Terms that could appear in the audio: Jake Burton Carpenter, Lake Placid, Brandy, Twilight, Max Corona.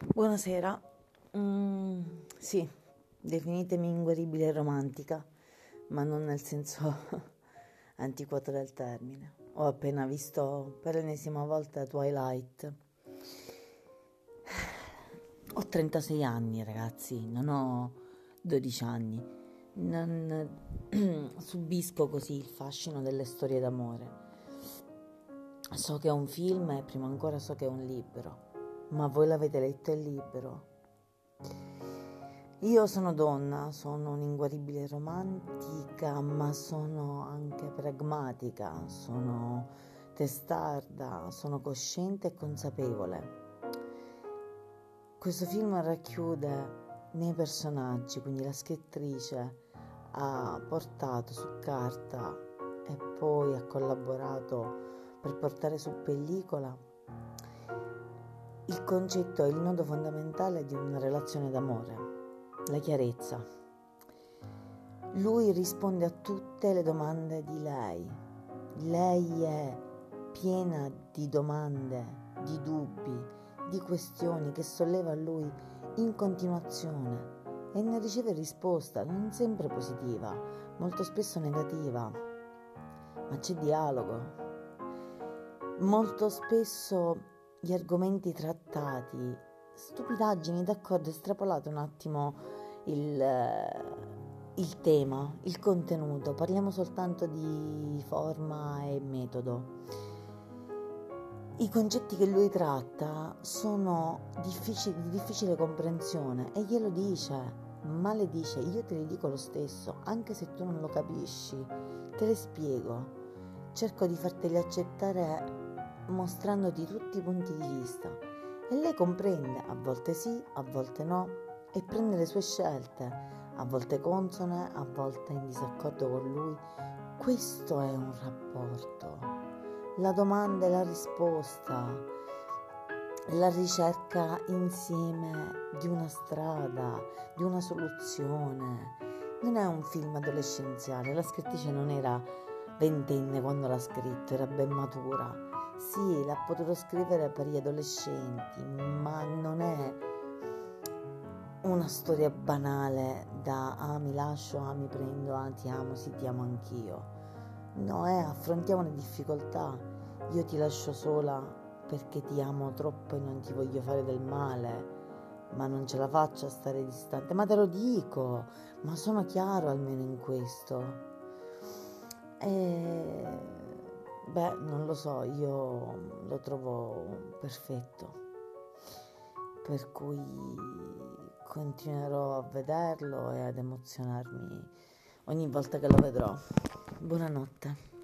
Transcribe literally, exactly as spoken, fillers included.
Buonasera, mm, sì, definitemi inguaribile e romantica, ma non nel senso antiquato del termine. Ho appena visto per l'ennesima volta Twilight. Ho trentasei anni, ragazzi, non ho dodici anni. Non subisco così il fascino delle storie d'amore. So che è un film e prima ancora so che è un libro. Ma voi l'avete letto il libro? Io sono donna, sono un'inguaribile romantica, ma sono anche pragmatica, sono testarda, sono cosciente e consapevole. Questo film racchiude nei personaggi, quindi la scrittrice ha portato su carta e poi ha collaborato per portare su pellicola il concetto è il nodo fondamentale di una relazione d'amore, la chiarezza. Lui risponde a tutte le domande di lei. Lei è piena di domande, di dubbi, di questioni che solleva lui in continuazione e ne riceve risposta, non sempre positiva, molto spesso negativa, ma c'è dialogo. Molto spesso gli argomenti trattati, stupidaggini, d'accordo, estrapolate un attimo il, il tema, il contenuto, parliamo soltanto di forma e metodo. I concetti che lui tratta sono difficili, di difficile comprensione e glielo dice, ma le dice, io te li dico lo stesso, anche se tu non lo capisci, te le spiego, cerco di farteli accettare mostrandoti tutti i punti di vista e lei comprende, a volte sì, a volte no, e prende le sue scelte, a volte consone, a volte in disaccordo con lui. Questo è un rapporto, la domanda e la risposta, la ricerca insieme di una strada, di una soluzione. Non è un film adolescenziale, la scrittrice non era ventenne quando l'ha scritto, era ben matura. Sì, l'ha potuto scrivere per gli adolescenti, ma non è una storia banale da ah mi lascio, ah mi prendo, ah ti amo, sì ti amo anch'io. No, è affrontiamo le difficoltà, io ti lascio sola perché ti amo troppo e non ti voglio fare del male, ma non ce la faccio a stare distante, ma te lo dico, ma sono chiaro almeno in questo. E... Beh, non lo so, io lo trovo perfetto, per cui continuerò a vederlo e ad emozionarmi ogni volta che lo vedrò. Buonanotte.